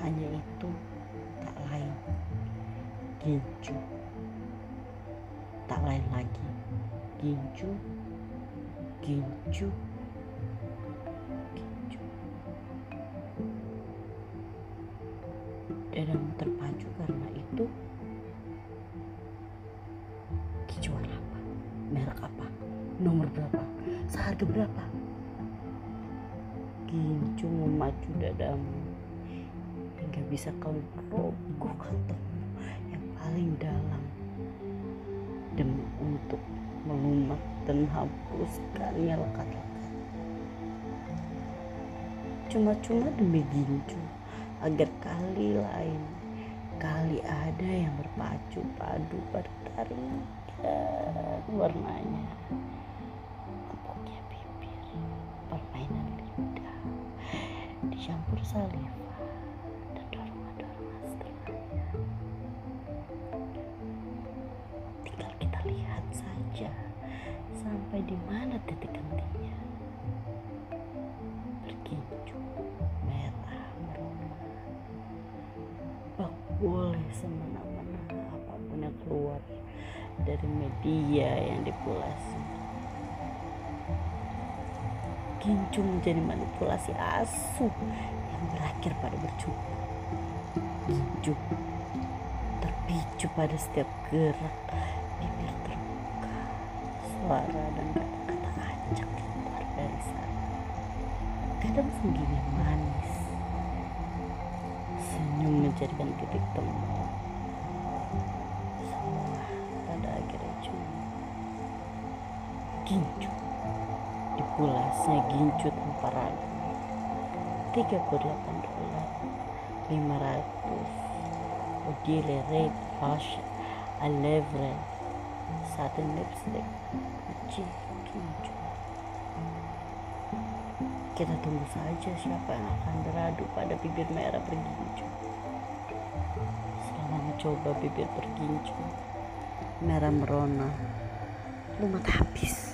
hanya itu, tak lain. Ginju, tak lain lagi. Ginju. Dan yang terpacu karena itu, kicuan apa, merek apa, nomor berapa, seharga berapa. Ginju memacu dadamu hingga bisa kau rogoh kantongmu yang paling dalam demi untuk melumat dan hapuskannya lekat-lekat. Cuma-cuma demi Ginju agar kali lain kali ada yang berpacu padu pada taring dan warnanya, empuknya bibir, permainan lidah dicampur saliva. Sampai di mana titik hentinya? Berginju, merah, merona. Bak boleh semena-mena apapun yang keluar dari media yang dipulasi. Ginju menjadi manipulasi asuh yang berakhir pada berjumpa. Ginju terpicu pada setiap gerak, bibir terbuka, suara dan kata-kata acak yang keluar dari sana. Kadang sengginya manis, senyum menjadikan titik temu. Semua pada akhirnya cuma Ginju. Dipulasnya Ginju tanpa ragu. $38, 500. Odile Red Flash Alevre Satin Lipstick kecil Ginju. Kita tunggu saja siapa yang akan beradu pada bibir merah berginju. Selama mencoba bibir berginju merah merona, lumat habis.